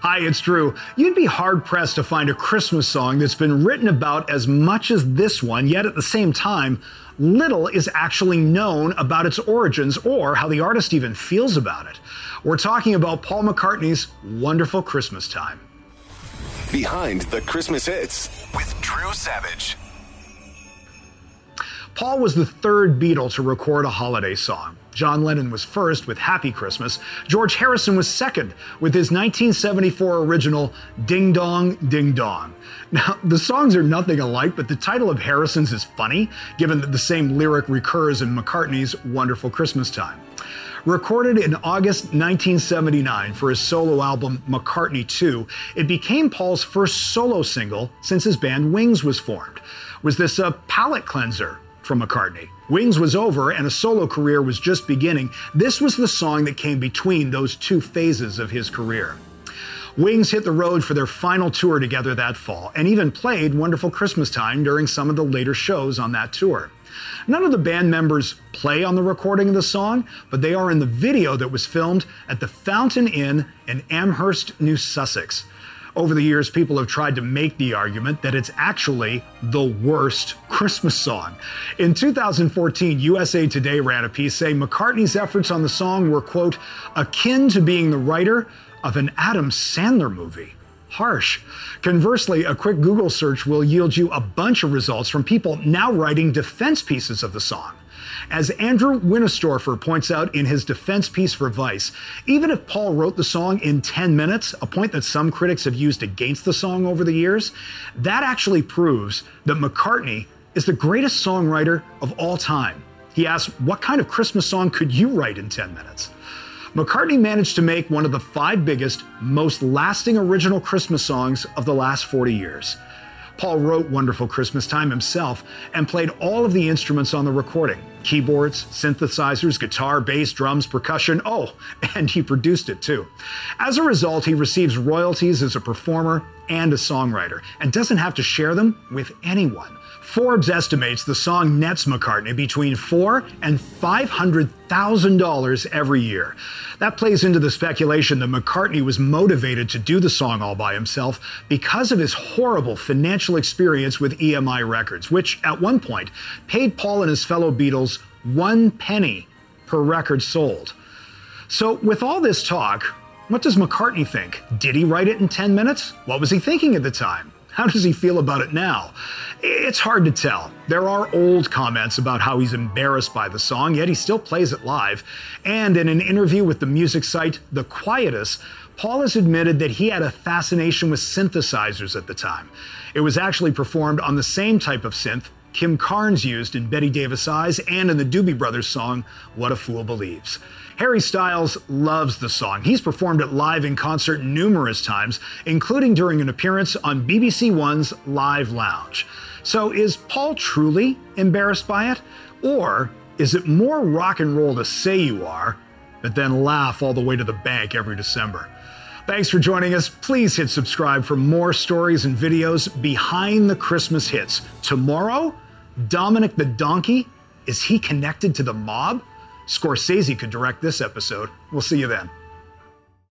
Hi, it's Drew. You'd be hard-pressed to find a Christmas song that's been written about as much as this one, yet at the same time, little is actually known about its origins or how the artist even feels about it. We're talking about Paul McCartney's Wonderful Christmas Time. Behind the Christmas Hits with Drew Savage. Paul was the third Beatle to record a holiday song. John Lennon was first with Happy Christmas. George Harrison was second with his 1974 original Ding Dong, Ding Dong. Now, the songs are nothing alike, but the title of Harrison's is funny, given that the same lyric recurs in McCartney's Wonderful Christmas Time. Recorded in August 1979 for his solo album McCartney II, it became Paul's first solo single since his band Wings was formed. Was this a palate cleanser from McCartney? Wings was over and a solo career was just beginning. This was the song that came between those two phases of his career. Wings hit the road for their final tour together that fall and even played Wonderful Christmas Time during some of the later shows on that tour. None of the band members play on the recording of the song, but they are in the video that was filmed at the Fountain Inn in Amherst, New Sussex. Over the years, people have tried to make the argument that it's actually the worst Christmas song. In 2014, USA Today ran a piece saying McCartney's efforts on the song were, quote, akin to being the writer of an Adam Sandler movie. Harsh. Conversely, a quick Google search will yield you a bunch of results from people now writing defense pieces of the song. As Andrew Winistorfer points out in his defense piece for Vice, even if Paul wrote the song in 10 minutes, a point that some critics have used against the song over the years, that actually proves that McCartney is the greatest songwriter of all time. He asks, what kind of Christmas song could you write in 10 minutes? McCartney managed to make one of the 5 biggest, most lasting original Christmas songs of the last 40 years. Paul wrote Wonderful Christmas Time himself and played all of the instruments on the recording. Keyboards, synthesizers, guitar, bass, drums, percussion. Oh, and he produced it too. As a result, he receives royalties as a performer and a songwriter and doesn't have to share them with anyone. Forbes estimates the song nets McCartney between $400,000 and $500,000 every year. That plays into the speculation that McCartney was motivated to do the song all by himself because of his horrible financial experience with EMI Records, which at one point paid Paul and his fellow Beatles 1 penny per record sold. So with all this talk, what does McCartney think? Did he write it in 10 minutes? What was he thinking at the time? How does he feel about it now? It's hard to tell. There are old comments about how he's embarrassed by the song, yet he still plays it live. And in an interview with the music site The Quietus, Paul has admitted that he had a fascination with synthesizers at the time. It was actually performed on the same type of synth Kim Carnes used in Betty Davis' Eyes and in the Doobie Brothers song, What a Fool Believes. Harry Styles loves the song. He's performed it live in concert numerous times, including during an appearance on BBC One's Live Lounge. So is Paul truly embarrassed by it? Or is it more rock and roll to say you are, but then laugh all the way to the bank every December? Thanks for joining us. Please hit subscribe for more stories and videos behind the Christmas hits. Tomorrow, Dominic the Donkey, is he connected to the mob? Scorsese could direct this episode. We'll see you then.